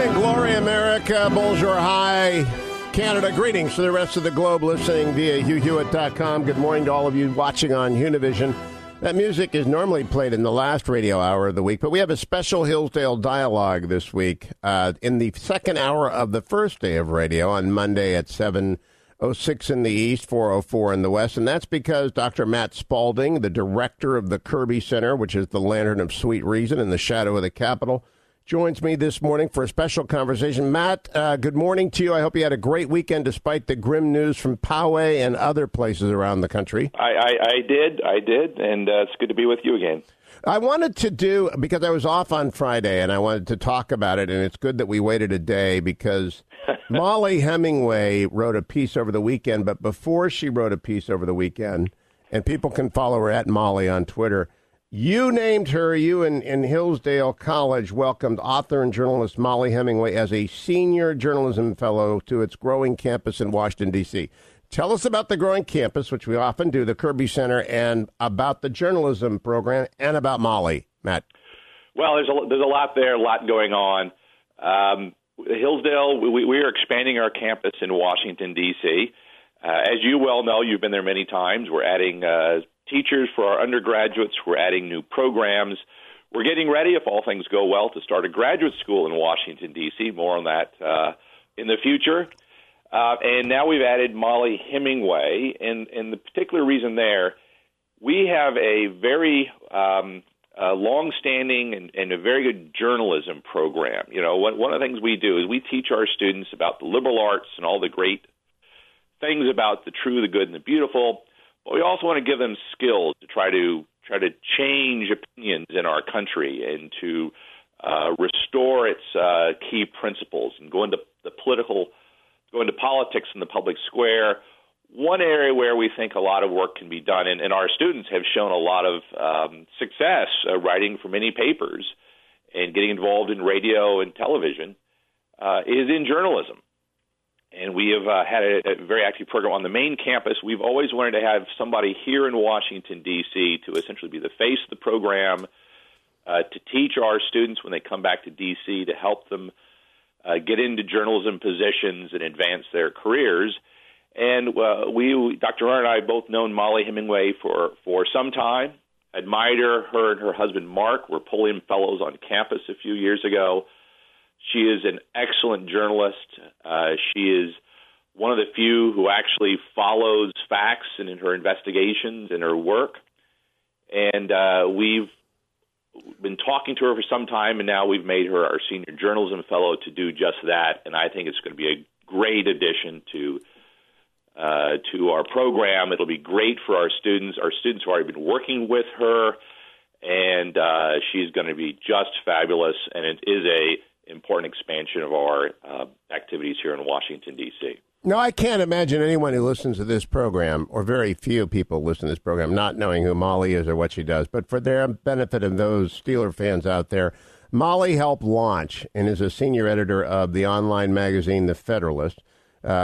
Morning, Glory America. Bonjour, hi, Canada. Greetings to the rest of the globe listening via HughHewitt.com. Good morning to all of you watching on Univision. That music is normally played in the last radio hour of the week, but we have a special Hillsdale Dialogue this week in the second hour of the first day of radio on Monday at 7:06 in the East, 4:04 in the West. And that's because Dr. Matt Spalding, the director of the Kirby Center, which is the lantern of sweet reason in the shadow of the Capitol, joins me this morning for a special conversation. Matt, good morning to you. I hope you had a great weekend despite the grim news from Poway and other places around the country. I did, and it's good to be with you again. I wanted to do, because I was off on Friday, and I wanted to talk about it, and it's good that we waited a day because Molly Hemingway wrote a piece over the weekend, but before she wrote a piece over the weekend, and people can follow her at Molly on Twitter, you named her, you in Hillsdale College welcomed author and journalist Molly Hemingway as a senior journalism fellow to its growing campus in Washington, D.C. Tell us about the growing campus, which we often do, the Kirby Center, and about the journalism program and about Molly, Matt. Well, there's a lot there, a lot going on. Hillsdale, we are expanding our campus in Washington, D.C. As you well know, you've been there many times. We're adding teachers for our undergraduates. We're adding new programs. We're getting ready, if all things go well, to start a graduate school in Washington, D.C. More on that in the future. And now we've added Molly Hemingway. And the particular reason there, we have a very long-standing and a very good journalism program. You know, one of the things we do is we teach our students about the liberal arts and all the great things about the true, the good, and the beautiful. But we also want to give them skills to try to change opinions in our country and to restore its key principles and go into politics in the public square. One area where we think a lot of work can be done, and our students have shown a lot of success writing for many papers and getting involved in radio and television, is in journalism. And we have had a very active program on the main campus. We've always wanted to have somebody here in Washington, D.C. to essentially be the face of the program, to teach our students when they come back to D.C., to help them get into journalism positions and advance their careers. And Dr. Arnn and I have both known Molly Hemingway for some time, admired her and her husband Mark were Pulliam Fellows on campus a few years ago. She is an excellent journalist. She is one of the few who actually follows facts and in her investigations and her work. And we've been talking to her for some time, and now we've made her our senior journalism fellow to do just that. And I think it's going to be a great addition to our program. It'll be great for our students. Our students have already been working with her, and she's going to be just fabulous. And it is an important expansion of our activities here in Washington, D.C. No, I can't imagine anyone who listens to this program, or very few people listen to this program, not knowing who Molly is or what she does. But for their benefit and those Steeler fans out there, Molly helped launch and is a senior editor of the online magazine The Federalist,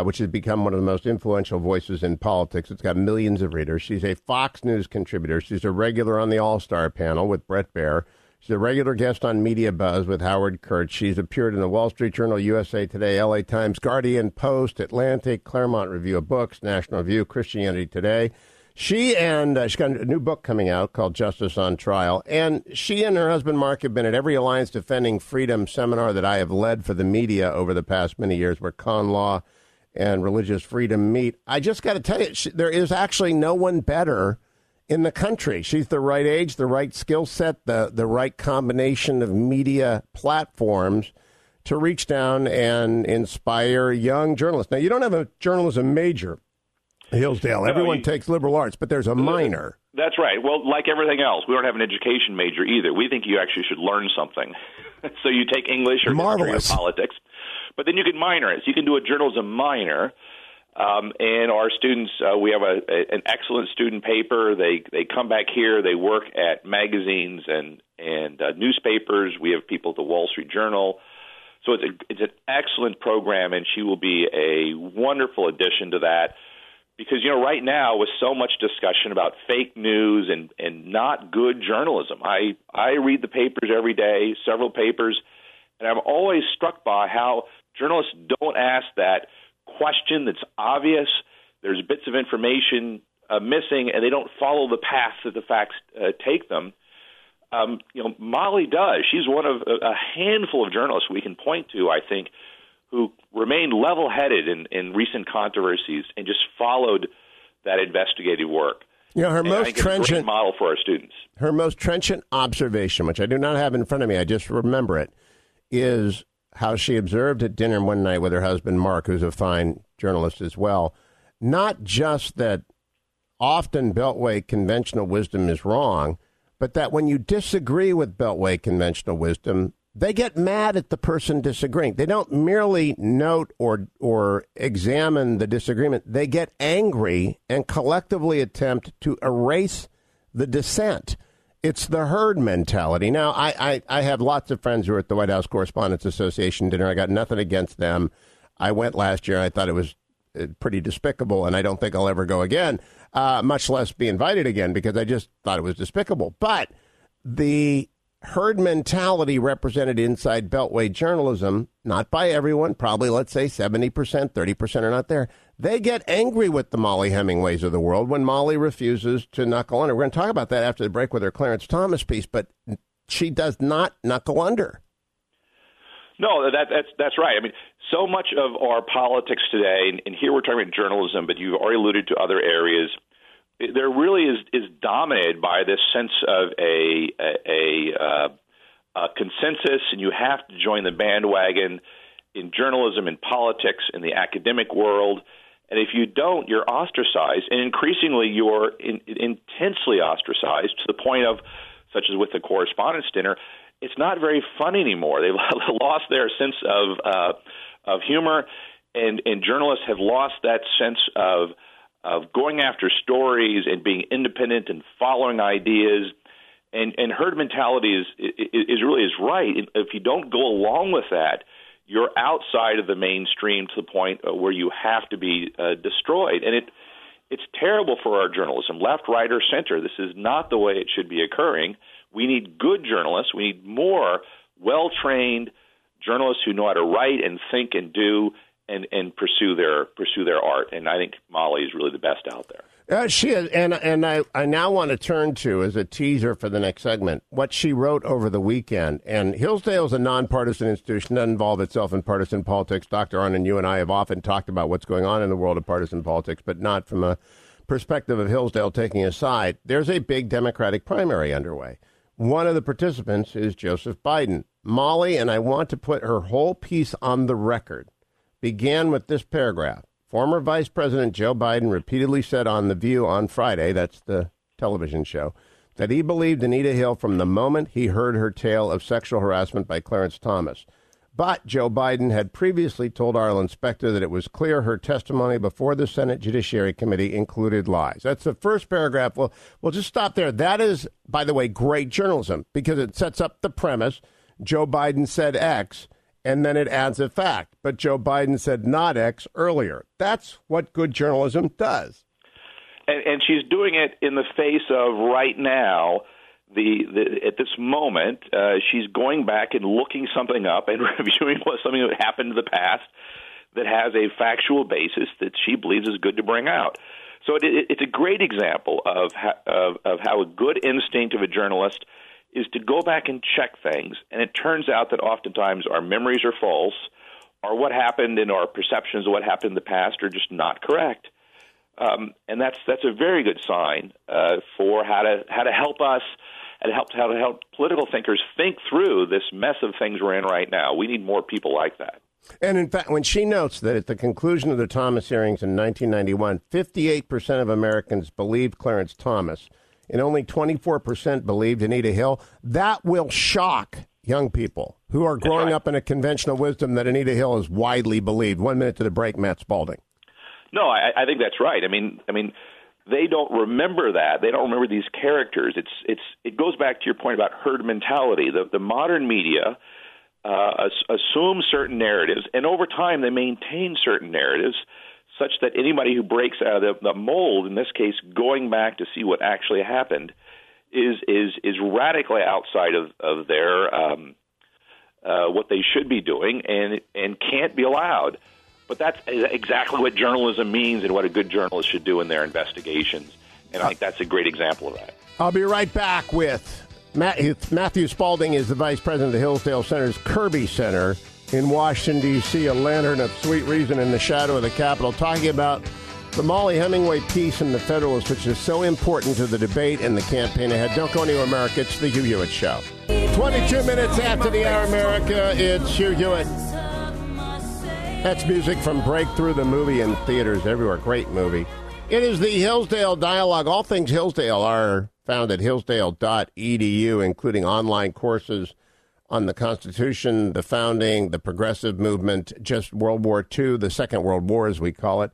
which has become one of the most influential voices in politics. It's got millions of readers. She's a Fox News contributor. She's a regular on the All-Star panel with Bret Baier. She's a regular guest on Media Buzz with Howard Kurtz. She's appeared in the Wall Street Journal, USA Today, LA Times, Guardian, Post, Atlantic, Claremont Review of Books, National Review, Christianity Today. She's got a new book coming out called Justice on Trial. And she and her husband, Mark, have been at every Alliance Defending Freedom seminar that I have led for the media over the past many years, where con law and religious freedom meet. I just got to tell you, there is actually no one better in the country. She's the right age, the right skill set, the right combination of media platforms to reach down and inspire young journalists. Now, you don't have a journalism major, Hillsdale. No, everyone takes liberal arts, but there's a minor. That's right. Well, like everything else, we don't have an education major either. We think you actually should learn something. So you take English or history or politics, but then you can minor it. So you can do a journalism minor. And our students, we have an excellent student paper. They come back here. They work at magazines and newspapers. We have people at the Wall Street Journal. So it's an excellent program, and she will be a wonderful addition to that because, you know, right now with so much discussion about fake news and not good journalism, I read the papers every day, several papers, And I'm always struck by how journalists don't ask that question that's obvious. There's bits of information missing, and they don't follow the path that the facts take them. Molly does. She's one of a handful of journalists we can point to, I think, who remained level-headed in recent controversies and just followed that investigative work. You know, her most trenchant model for our students. Her most trenchant observation, which I do not have in front of me, I just remember it, is how she observed at dinner one night with her husband, Mark, who's a fine journalist as well, not just that often Beltway conventional wisdom is wrong, but that when you disagree with Beltway conventional wisdom, they get mad at the person disagreeing. They don't merely note or examine the disagreement. They get angry and collectively attempt to erase the dissent. It's the herd mentality. Now, I have lots of friends who are at the White House Correspondents Association dinner. I got nothing against them. I went last year. I thought it was pretty despicable, and I don't think I'll ever go again, much less be invited again, because I just thought it was despicable. But the herd mentality represented inside Beltway journalism, not by everyone, probably, let's say 70%, 30% are not there. They get angry with the Molly Hemingways of the world when Molly refuses to knuckle under. We're going to talk about that after the break with her Clarence Thomas piece, but she does not knuckle under. No, that's right. I mean, so much of our politics today, and here we're talking about journalism, but you've already alluded to other areas, there really is dominated by this sense of a consensus, and you have to join the bandwagon in journalism, in politics, in the academic world. And if you don't, you're ostracized, and increasingly you're intensely ostracized to the point of, such as with the correspondence dinner, it's not very fun anymore. They've lost their sense of humor, and journalists have lost that sense of going after stories and being independent and following ideas, and herd mentality is right. If you don't go along with that, you're outside of the mainstream to the point where you have to be destroyed, and it's terrible for our journalism, left, right, or center. This is not the way it should be occurring. We need good journalists. We need more well-trained journalists who know how to write and think and do and pursue their art. And I think Molly is really the best out there. She is, and I now want to turn to, as a teaser for the next segment, what she wrote over the weekend. And Hillsdale is a nonpartisan institution, doesn't involve itself in partisan politics. Dr. Arnn, you and I have often talked about what's going on in the world of partisan politics, but not from a perspective of Hillsdale taking a side. There's a big Democratic primary underway. One of the participants is Joseph Biden. Molly, and I want to put her whole piece on the record, began with this paragraph. Former Vice President Joe Biden repeatedly said on The View on Friday, that's the television show, that he believed Anita Hill from the moment he heard her tale of sexual harassment by Clarence Thomas. But Joe Biden had previously told Arlen Specter that it was clear her testimony before the Senate Judiciary Committee included lies. That's the first paragraph. Well, we'll just stop there. That is, by the way, great journalism, because it sets up the premise. Joe Biden said X. And then it adds a fact. But Joe Biden said not X earlier. That's what good journalism does. And she's doing it in the face of right now, at this moment, she's going back and looking something up and reviewing something that happened in the past that has a factual basis that she believes is good to bring out. So it's a great example of how a good instinct of a journalist is to go back and check things, and it turns out that oftentimes our memories are false, or what happened and our perceptions of what happened in the past are just not correct, and that's a very good sign for how to help us and how to help political thinkers think through this mess of things we're in right now. We need more people like that. And in fact, when she notes that at the conclusion of the Thomas hearings in 1991, 58% of Americans believed Clarence Thomas, and only 24% believed Anita Hill, that will shock young people who are growing up in a conventional wisdom that Anita Hill is widely believed. 1 minute to the break, Matt Spalding. No, I think that's right. I mean, they don't remember that. They don't remember these characters. It goes back to your point about herd mentality. The modern media assume certain narratives, and over time they maintain certain narratives, such that anybody who breaks out of the mold, in this case, going back to see what actually happened, is radically outside of their what they should be doing, and can't be allowed. But that's exactly what journalism means and what a good journalist should do in their investigations. And I think that's a great example of that. I'll be right back with Matthew Spalding is the vice president of the Hillsdale Center's Kirby Center in Washington, D.C., a lantern of sweet reason in the shadow of the Capitol, talking about the Molly Hemingway piece in The Federalist, which is so important to the debate and the campaign ahead. Don't go anywhere, America. It's the Hugh Hewitt Show. 22 minutes after the hour, America, it's Hugh Hewitt. That's music from Breakthrough, the movie in theaters everywhere. Great movie. It is the Hillsdale Dialogue. All things Hillsdale are found at hillsdale.edu, including online courses on the Constitution, the founding, the progressive movement, just World War II, the Second World War, as we call it.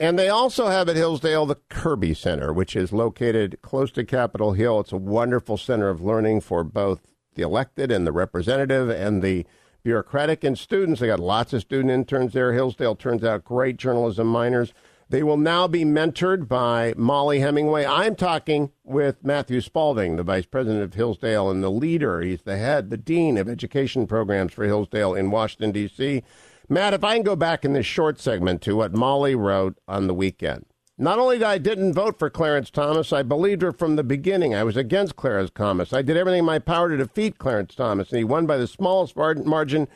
And they also have at Hillsdale the Kirby Center, which is located close to Capitol Hill. It's a wonderful center of learning for both the elected and the representative and the bureaucratic and students. They got lots of student interns there. Hillsdale turns out great journalism minors. They will now be mentored by Molly Hemingway. I'm talking with Matthew Spalding, the vice president of Hillsdale and the leader. He's the head, the dean of education programs for Hillsdale in Washington, D.C. Matt, if I can go back in this short segment to what Molly wrote on the weekend. Not only did I didn't vote for Clarence Thomas, I believed her from the beginning. I was against Clarence Thomas. I did everything in my power to defeat Clarence Thomas, and he won by the smallest margin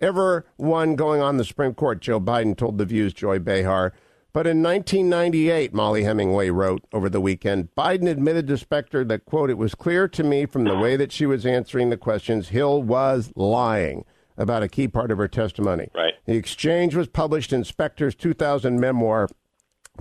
ever won going on the Supreme Court, Joe Biden told The View's Joy Behar. But in 1998, Molly Hemingway wrote over the weekend, Biden admitted to Specter that, quote, it was clear to me from the way that she was answering the questions, Hill was lying about a key part of her testimony. Right. The exchange was published in Specter's 2000 memoir,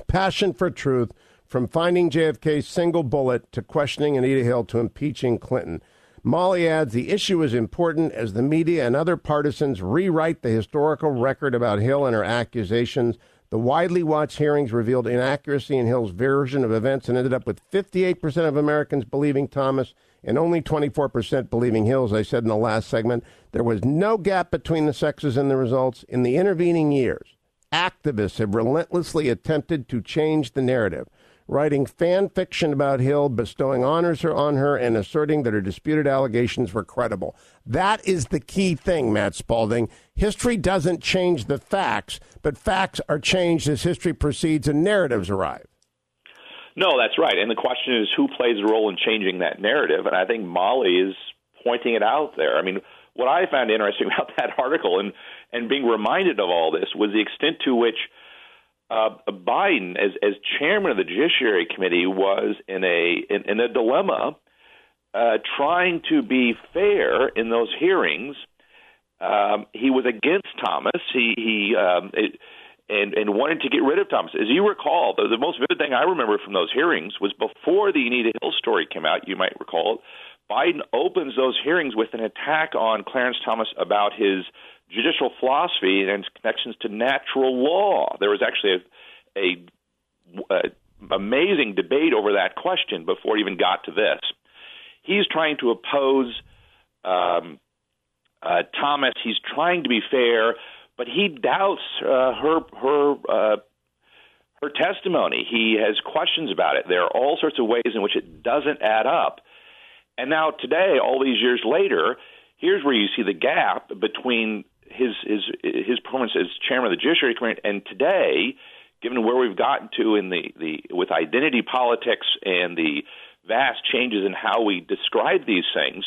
Passion for Truth, from finding JFK's single bullet to questioning Anita Hill to impeaching Clinton. Molly adds, the issue is important as the media and other partisans rewrite the historical record about Hill and her accusations. The widely watched hearings revealed inaccuracy in Hill's version of events and ended up with 58% of Americans believing Thomas and only 24% believing Hill, as I said in the last segment. There was no gap between the sexes in the results. In the intervening years, activists have relentlessly attempted to change the narrative, writing fan fiction about Hill, bestowing honors on her, and asserting that her disputed allegations were credible. That is the key thing, Matt Spalding. History doesn't change the facts, but facts are changed as history proceeds and narratives arrive. No, that's right. And the question is, who plays a role in changing that narrative? And I think Molly is pointing it out there. I mean, what I found interesting about that article and being reminded of all this was the extent to which Biden, as chairman of the Judiciary Committee, was in a dilemma, trying to be fair in those hearings. He was against Thomas. He wanted to get rid of Thomas. As you recall, the most vivid thing I remember from those hearings was before the Anita Hill story came out. You might recall, Biden opens those hearings with an attack on Clarence Thomas about his judicial philosophy and its connections to natural law. There was actually a amazing debate over that question before it even got to this. He's trying to oppose Thomas. He's trying to be fair, but he doubts her testimony. He has questions about it. There are all sorts of ways in which it doesn't add up. And now today, all these years later, here's where you see the gap between his performance as chairman of the Judiciary Committee and today, given where we've gotten to in with identity politics and the vast changes in how we describe these things.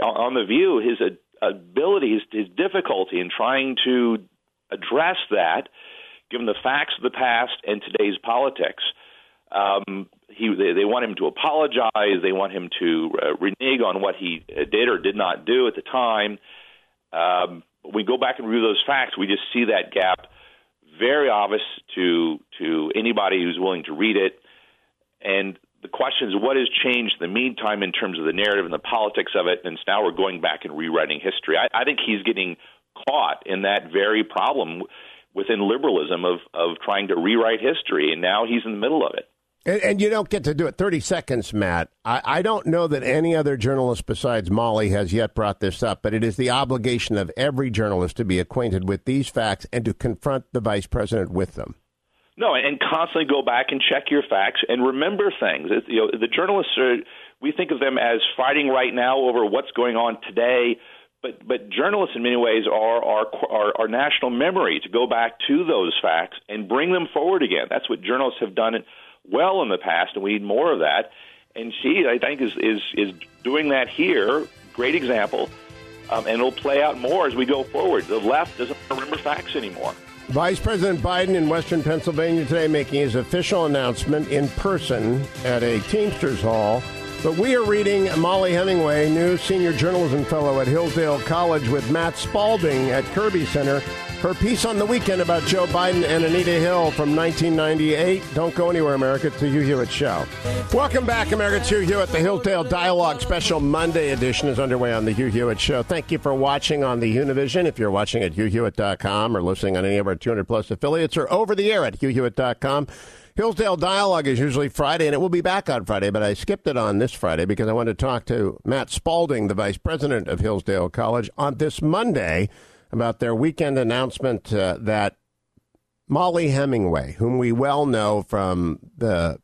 On The View, his ability, his difficulty in trying to address that, given the facts of the past and today's politics. They want him to apologize. They want him to renege on what he did or did not do at the time. We go back and review those facts. We just see that gap very obvious to anybody who's willing to read it. And the question is, what has changed in the meantime in terms of the narrative and the politics of it? And now we're going back and rewriting history. I think he's getting caught in that very problem within liberalism of trying to rewrite history, and now he's in the middle of it. And you don't get to do it. 30 seconds, Matt. I don't know that any other journalist besides Molly has yet brought this up, but it is the obligation of every journalist to be acquainted with these facts and to confront the vice president with them. No, and constantly go back and check your facts and remember things. The journalists, we think of them as fighting right now over what's going on today, But journalists, in many ways, are our national memory to go back to those facts and bring them forward again. That's what journalists have done well in the past, and we need more of that. And she, I think, is doing that here. Great example. And it'll play out more as we go forward. The left doesn't remember facts anymore. Vice President Biden in Western Pennsylvania today making his official announcement in person at a Teamsters Hall. But we are reading Molly Hemingway, new senior journalism fellow at Hillsdale College with Matt Spalding at Kirby Center, her piece on the weekend about Joe Biden and Anita Hill from 1998. Don't go anywhere, America. It's the Hugh Hewitt Show. Welcome back, America. It's Hugh Hewitt. The Hillsdale Dialogue Special Monday edition is underway on the Hugh Hewitt Show. Thank you for watching on the Univision. If you're watching at HughHewitt.com or listening on any of our 200-plus affiliates or over the air at HughHewitt.com, Hillsdale Dialogue is usually Friday, and it will be back on Friday, but I skipped it on this Friday because I wanted to talk to Matt Spalding, the vice president of Hillsdale College, on this Monday about their weekend announcement that Molly Hemingway, whom we well know from the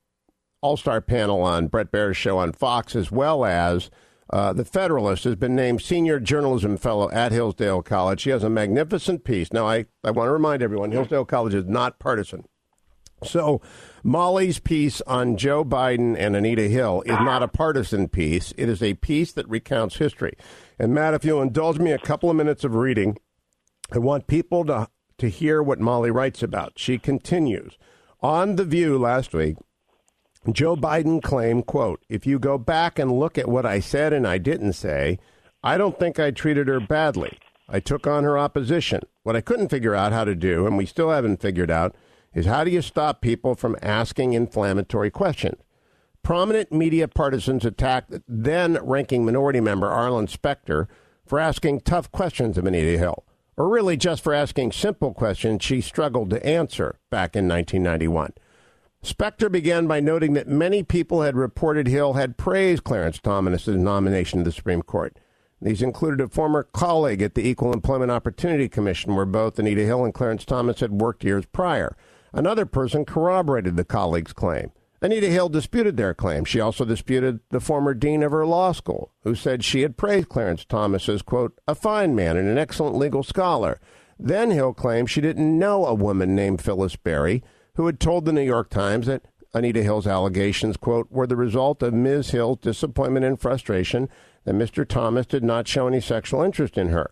All-Star panel on Bret Baier's show on Fox, as well as The Federalist, has been named senior journalism fellow at Hillsdale College. She has a magnificent piece. Now, I want to remind everyone, Hillsdale College is not partisan. So Molly's piece on Joe Biden and Anita Hill is not a partisan piece. It is a piece that recounts history. And, Matt, if you'll indulge me a couple of minutes of reading, I want people to hear what Molly writes about. She continues. On The View last week, Joe Biden claimed, quote, "If you go back and look at what I said and I didn't say, I don't think I treated her badly. I took on her opposition. What I couldn't figure out how to do, and we still haven't figured out, is how do you stop people from asking inflammatory questions?" Prominent media partisans attacked then-ranking minority member Arlen Specter for asking tough questions of Anita Hill, or really just for asking simple questions she struggled to answer back in 1991. Specter began by noting that many people had reported Hill had praised Clarence Thomas' nomination to the Supreme Court. These included a former colleague at the Equal Employment Opportunity Commission, where both Anita Hill and Clarence Thomas had worked years prior. Another person corroborated the colleague's claim. Anita Hill disputed their claim. She also disputed the former dean of her law school, who said she had praised Clarence Thomas as, quote, "a fine man and an excellent legal scholar." Then Hill claimed she didn't know a woman named Phyllis Berry, who had told the New York Times that Anita Hill's allegations, quote, "were the result of Ms. Hill's disappointment and frustration that Mr. Thomas did not show any sexual interest in her."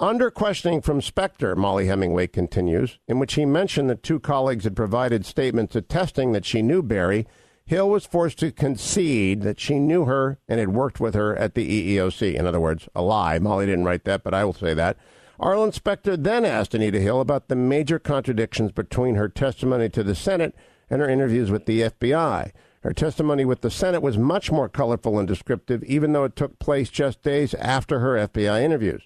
Under questioning from Specter, Molly Hemingway continues, in which he mentioned that two colleagues had provided statements attesting that she knew Berry, Hill was forced to concede that she knew her and had worked with her at the EEOC. In other words, a lie. Molly didn't write that, but I will say that. Arlen Specter then asked Anita Hill about the major contradictions between her testimony to the Senate and her interviews with the FBI. Her testimony with the Senate was much more colorful and descriptive, even though it took place just days after her FBI interviews.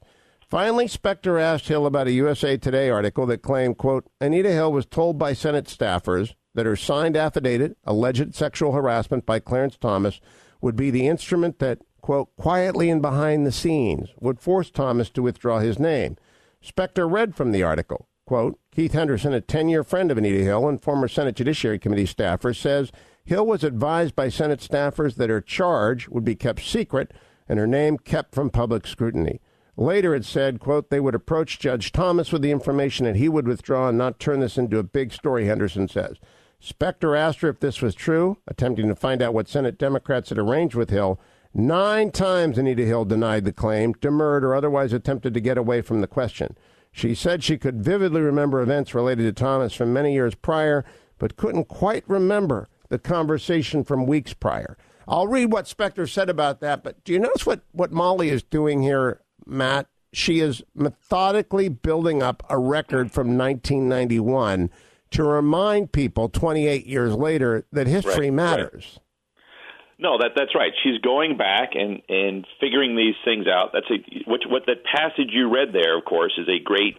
Finally, Specter asked Hill about a USA Today article that claimed, quote, "Anita Hill was told by Senate staffers that her signed affidavit, alleged sexual harassment by Clarence Thomas, would be the instrument that, quote, quietly and behind the scenes would force Thomas to withdraw his name." Specter read from the article, quote, "Keith Henderson, a 10-year friend of Anita Hill and former Senate Judiciary Committee staffer, says Hill was advised by Senate staffers that her charge would be kept secret and her name kept from public scrutiny. Later it said, quote, they would approach Judge Thomas with the information that he would withdraw and not turn this into a big story," Henderson says. Specter asked her if this was true, attempting to find out what Senate Democrats had arranged with Hill. 9 times Anita Hill denied the claim, demurred, or otherwise attempted to get away from the question. She said she could vividly remember events related to Thomas from many years prior, but couldn't quite remember the conversation from weeks prior. I'll read what Specter said about that, but do you notice what Molly is doing here, Matt? She is methodically building up a record from 1991 to remind people 28 years later that history matters. Right. No, that's right. She's going back and figuring these things out. That's what that passage you read there, of course, is a great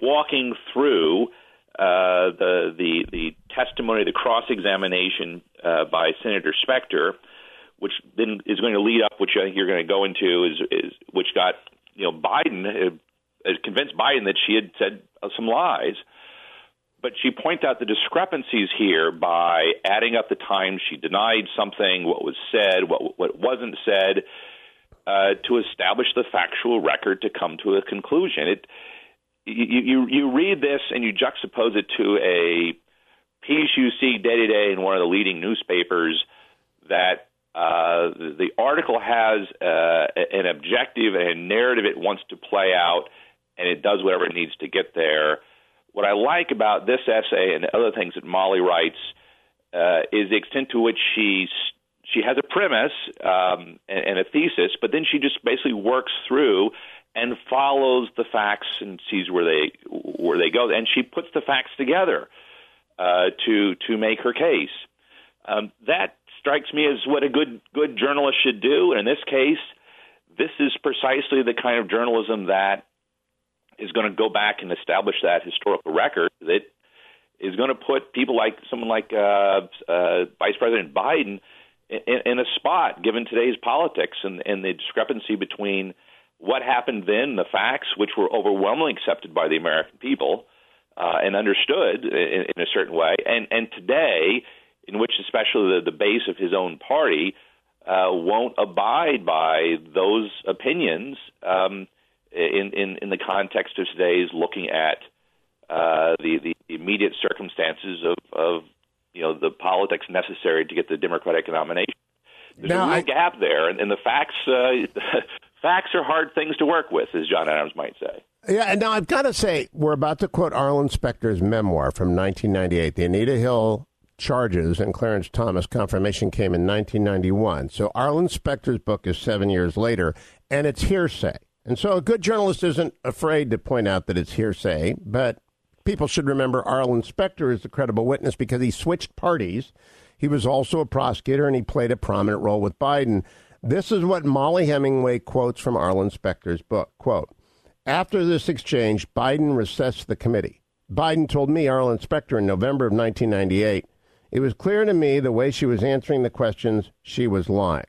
walking through the testimony, the cross-examination by Senator Specter, which then is going to lead up, which I think you're going to go into, is which got Biden convinced Biden that she had said some lies, but she pointed out the discrepancies here by adding up the times she denied something, what was said, what wasn't said, to establish the factual record to come to a conclusion. You read this and you juxtapose it to a piece you see day to day in one of the leading newspapers that the article has an objective and a narrative it wants to play out, and it does whatever it needs to get there. What I like about this essay and other things that Molly writes is the extent to which she has a premise and a thesis, but then she just basically works through and follows the facts and sees where they go, and she puts the facts together to make her case. That strikes me as what a good journalist should do. And in this case, this is precisely the kind of journalism that is going to go back and establish that historical record that is going to put people like someone like Vice President Biden in a spot, given today's politics and the discrepancy between what happened then, the facts, which were overwhelmingly accepted by the American people and understood in a certain way, and today, in which especially the base of his own party won't abide by those opinions in the context of today's looking at the immediate circumstances of the politics necessary to get the Democratic nomination. There's a gap there, and the facts facts are hard things to work with, as John Adams might say. Yeah, and now I've got to say, we're about to quote Arlen Specter's memoir from 1998, the Anita Hill charges and Clarence Thomas confirmation came in 1991. So Arlen Specter's book is 7 years later, and it's hearsay. And so a good journalist isn't afraid to point out that it's hearsay, but people should remember Arlen Specter is the credible witness because he switched parties. He was also a prosecutor, and he played a prominent role with Biden. This is what Molly Hemingway quotes from Arlen Specter's book. Quote, "After this exchange, Biden recessed the committee. Biden told me, Arlen Specter, in November of 1998, it was clear to me the way she was answering the questions, she was lying.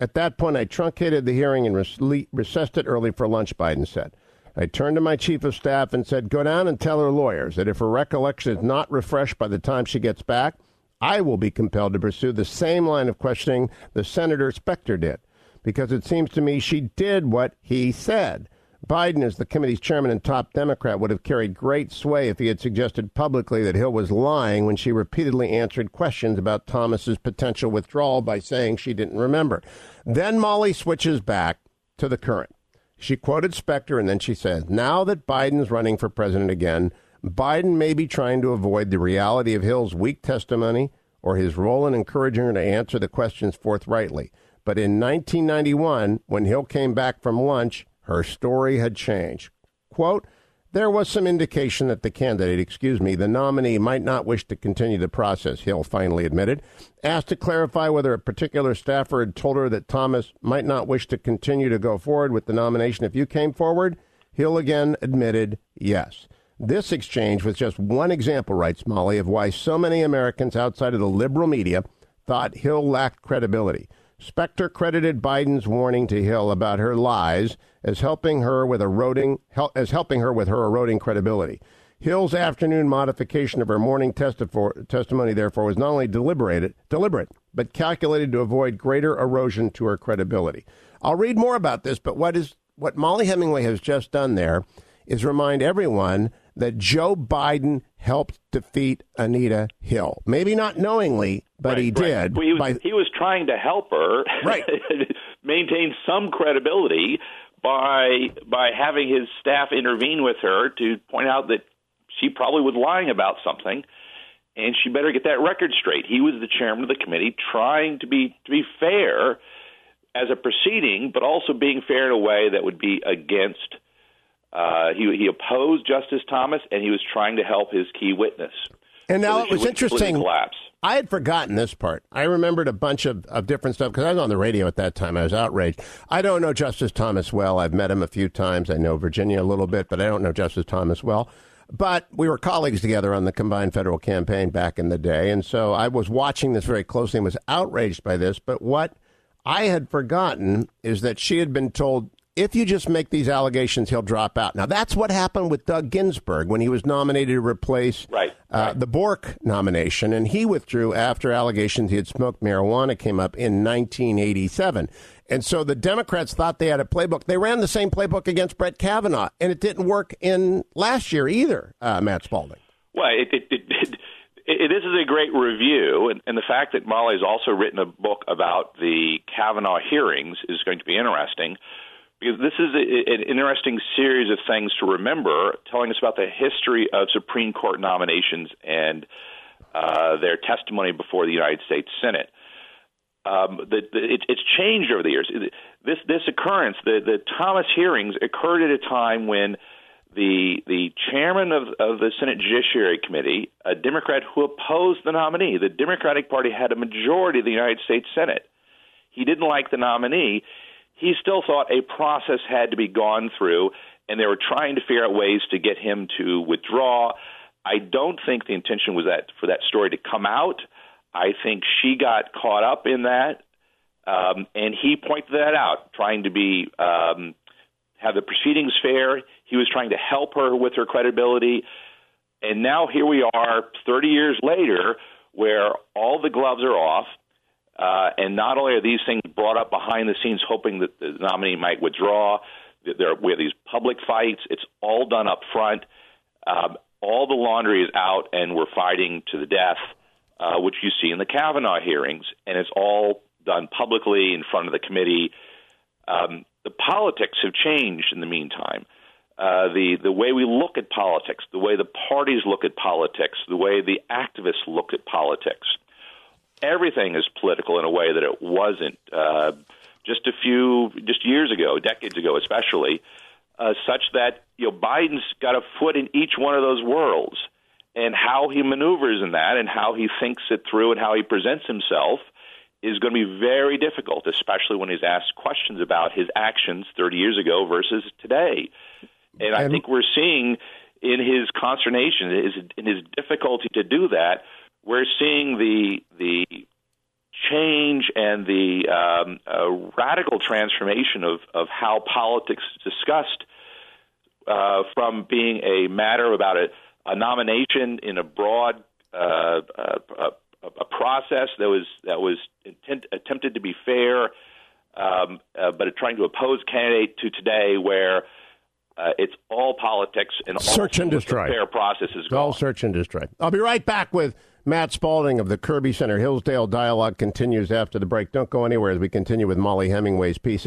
At that point, I truncated the hearing and recessed it early for lunch," Biden said. "I turned to my chief of staff and said, go down and tell her lawyers that if her recollection is not refreshed by the time she gets back, I will be compelled to pursue the same line of questioning the Senator Specter did, because it seems to me she did what he said. Biden, as the committee's chairman and top Democrat, would have carried great sway if he had suggested publicly that Hill was lying when she repeatedly answered questions about Thomas's potential withdrawal by saying she didn't remember." Then Molly switches back to the current. She quoted Specter, and then she says, "Now that Biden's running for president again, Biden may be trying to avoid the reality of Hill's weak testimony or his role in encouraging her to answer the questions forthrightly. But in 1991, when Hill came back from lunch, her story had changed. Quote, there was some indication that the nominee might not wish to continue the process," Hill finally admitted. Asked to clarify whether a particular staffer had told her that Thomas might not wish to continue to go forward with the nomination if you came forward, Hill again admitted yes. This exchange was just one example, writes Molly, of why so many Americans outside of the liberal media thought Hill lacked credibility. Specter credited Biden's warning to Hill about her lies as helping her with her eroding credibility. Hill's afternoon modification of her morning testimony, therefore, was not only deliberate, but calculated to avoid greater erosion to her credibility. I'll read more about this, but what Molly Hemingway has just done there is remind everyone that Joe Biden helped defeat Anita Hill. Maybe not knowingly, but he did. Well, he was trying to help her maintain some credibility by having his staff intervene with her to point out that she probably was lying about something, and she better get that record straight. He was the chairman of the committee trying to be fair as a proceeding, but also being fair in a way that would be against he opposed Justice Thomas, and he was trying to help his key witness. And now it was interesting. I had forgotten this part. I remembered a bunch of different stuff because I was on the radio at that time. I was outraged. I don't know Justice Thomas well. I've met him a few times. I know Virginia a little bit, but I don't know Justice Thomas well. But we were colleagues together on the combined federal campaign back in the day. And so I was watching this very closely and was outraged by this. But what I had forgotten is that she had been told if you just make these allegations, he'll drop out. Now, that's what happened with Doug Ginsburg when he was nominated to replace the Bork nomination. And he withdrew after allegations he had smoked marijuana came up in 1987. And so the Democrats thought they had a playbook. They ran the same playbook against Brett Kavanaugh, and it didn't work in last year either, Matt Spalding. Well, this is a great review, and the fact that Molly's also written a book about the Kavanaugh hearings is going to be interesting, because this is an interesting series of things to remember, telling us about the history of Supreme Court nominations and their testimony before the United States Senate. It's changed over the years. This occurrence, the Thomas hearings, occurred at a time when the chairman of the Senate Judiciary Committee, a Democrat who opposed the nominee, the Democratic Party had a majority of the United States Senate. He didn't like the nominee. He still thought a process had to be gone through, and they were trying to figure out ways to get him to withdraw. I don't think the intention was that for that story to come out. I think she got caught up in that, and he pointed that out, trying to be have the proceedings fair. He was trying to help her with her credibility. And now here we are 30 years later where all the gloves are off, and not only are these things brought up behind the scenes hoping that the nominee might withdraw, we have these public fights. It's all done up front. All the laundry is out, and we're fighting to the death. Which you see in the Kavanaugh hearings, and it's all done publicly in front of the committee. The politics have changed in the meantime. The way we look at politics, the way the parties look at politics, the way the activists look at politics, everything is political in a way that it wasn't just years ago, decades ago especially, such that Biden's got a foot in each one of those worlds. And how he maneuvers in that and how he thinks it through and how he presents himself is going to be very difficult, especially when he's asked questions about his actions 30 years ago versus today. And I think we're seeing in his consternation, in his difficulty to do that, we're seeing the change and the radical transformation of how politics is discussed from being a matter about a nomination in a broad a process that was attempted to be fair, but trying to oppose candidate to today where it's all politics and search and destroy. Fair process is all search and destroy. I'll be right back with Matt Spalding of the Kirby Center. Hillsdale Dialogue continues after the break. Don't go anywhere as we continue with Molly Hemingway's piece.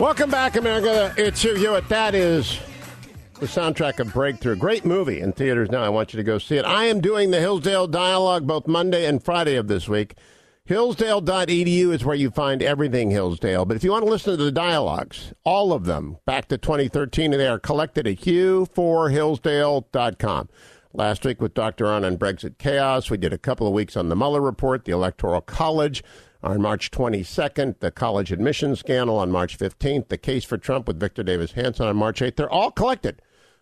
Welcome back, America. It's Hugh Hewitt. That is the soundtrack of Breakthrough. Great movie in theaters now. I want you to go see it. I am doing the Hillsdale Dialogue both Monday and Friday of this week. Hillsdale.edu is where you find everything Hillsdale. But if you want to listen to the dialogues, all of them, back to 2013, they are collected at Hillsdale.com. Last week with Dr. Arnn on Brexit chaos, we did a couple of weeks on the Mueller report, the Electoral College on March 22nd, the college admissions scandal on March 15th, the case for Trump with Victor Davis Hanson on March 8th. They're all collected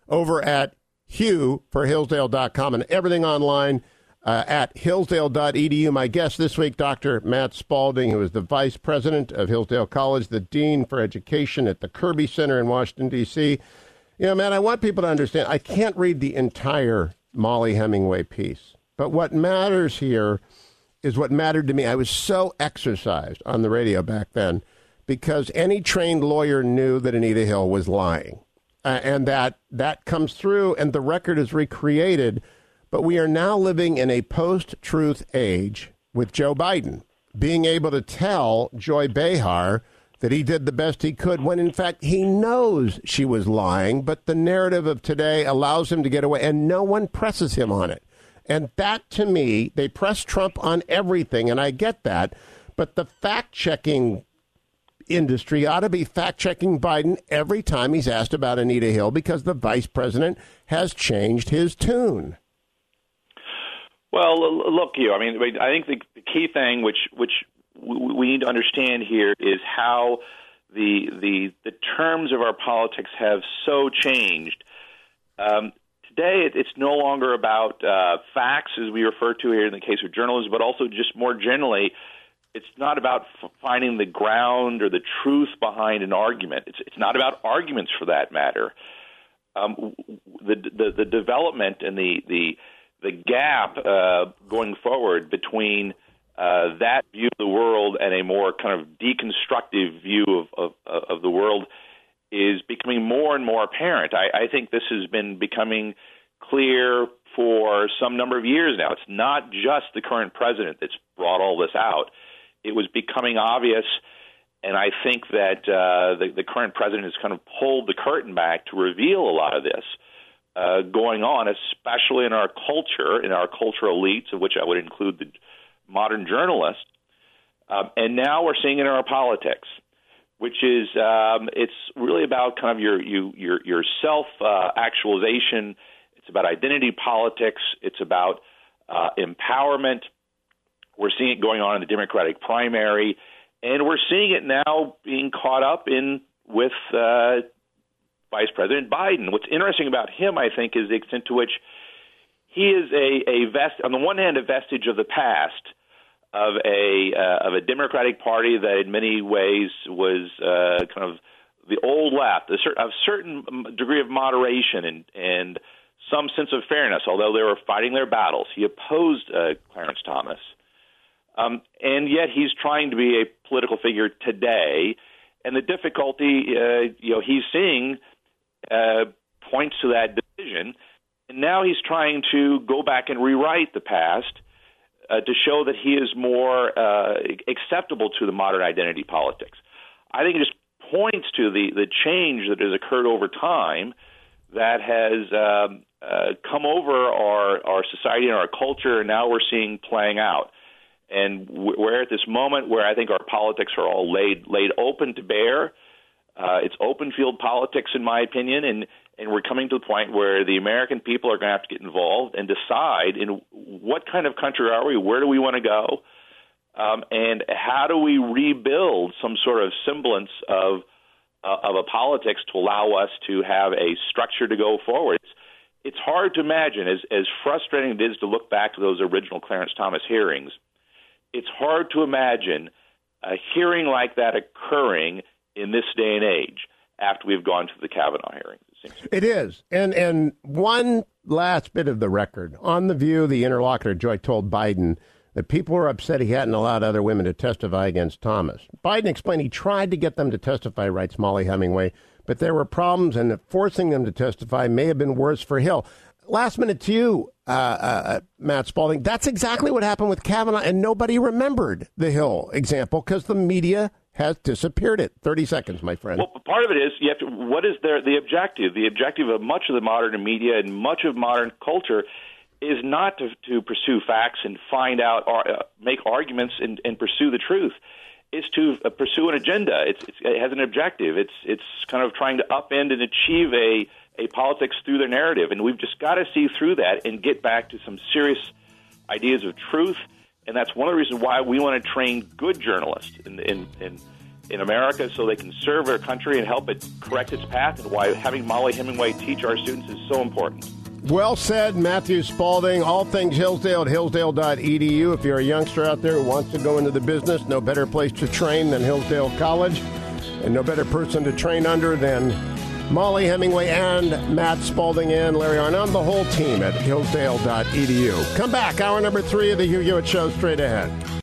over at HughForHillsdale.com and everything online at Hillsdale.edu. My guest this week, Dr. Matt Spalding, who is the vice president of Hillsdale College, the dean for education at the Kirby Center in Washington, D.C. You know, Matt, I want people to understand, I can't read the entire Molly Hemingway piece, but what matters here is what mattered to me. I was so exercised on the radio back then because any trained lawyer knew that Anita Hill was lying. And that comes through and the record is recreated. But we are now living in a post-truth age with Joe Biden being able to tell Joy Behar that he did the best he could when, in fact, he knows she was lying. But the narrative of today allows him to get away and no one presses him on it. And that, to me, they press Trump on everything. And I get that. But the fact-checking industry ought to be fact-checking Biden every time he's asked about Anita Hill because the vice president has changed his tune. Well, look, Hugh, I think the key thing which we need to understand here is how the terms of our politics have so changed. Today, it's no longer about facts, as we refer to here in the case of journalism, but also just more generally, It's not about finding the ground or the truth behind an argument. It's not about arguments for that matter. The development and the gap going forward between that view of the world and a more kind of deconstructive view of the world is becoming more and more apparent. I think this has been becoming clear for some number of years now. It's not just the current president that's brought all this out. It was becoming obvious, and I think that the current president has kind of pulled the curtain back to reveal a lot of this going on, especially in our culture, in our cultural elites, of which I would include the modern journalist. And now we're seeing it in our politics, which is it's really about kind of your self-actualization. It's about identity politics. It's about empowerment. We're seeing it going on in the Democratic primary, and we're seeing it now being caught up in with Vice President Biden. What's interesting about him, I think, is the extent to which he is on the one hand, a vestige of the past of a Democratic Party that in many ways was kind of the old left, a certain degree of moderation and some sense of fairness, although they were fighting their battles. He opposed Clarence Thomas. And yet he's trying to be a political figure today, and the difficulty he's seeing points to that division. And now he's trying to go back and rewrite the past to show that he is more acceptable to the modern identity politics. I think it just points to the change that has occurred over time that has come over our society and our culture, and now we're seeing playing out. And we're at this moment where I think our politics are all laid open to bear. It's open field politics, in my opinion, and we're coming to the point where the American people are going to have to get involved and decide in what kind of country are we, where do we want to go, and how do we rebuild some sort of semblance of a politics to allow us to have a structure to go forward. It's hard to imagine, as frustrating it is to look back to those original Clarence Thomas hearings. It's hard to imagine a hearing like that occurring in this day and age after we've gone through the Kavanaugh hearings. It is. And one last bit of the record. On The View, the interlocutor, Joy, told Biden that people were upset he hadn't allowed other women to testify against Thomas. Biden explained he tried to get them to testify, writes Molly Hemingway, but there were problems, and that forcing them to testify may have been worse for Hill. Last minute to you, Matt Spalding. That's exactly what happened with Kavanaugh, and nobody remembered the Hill example because the media has disappeared it. 30 seconds, my friend. Well, part of it is what is the objective? The objective of much of the modern media and much of modern culture is not to pursue facts and find out, make arguments and pursue the truth. It's to pursue an agenda. It has an objective. It's kind of trying to upend and achieve a politics through their narrative, and we've just got to see through that and get back to some serious ideas of truth. And that's one of the reasons why we want to train good journalists in America, so they can serve our country and help it correct its path, and why having Molly Hemingway teach our students is so important. Well said, Matthew Spalding. All things Hillsdale at hillsdale.edu. If you're a youngster out there who wants to go into the business, no better place to train than Hillsdale College, and no better person to train under than Molly Hemingway and Matt Spalding and Larry Arnn, and the whole team at hillsdale.edu. Come back, hour number 3 of the Hugh Hewitt Show, straight ahead.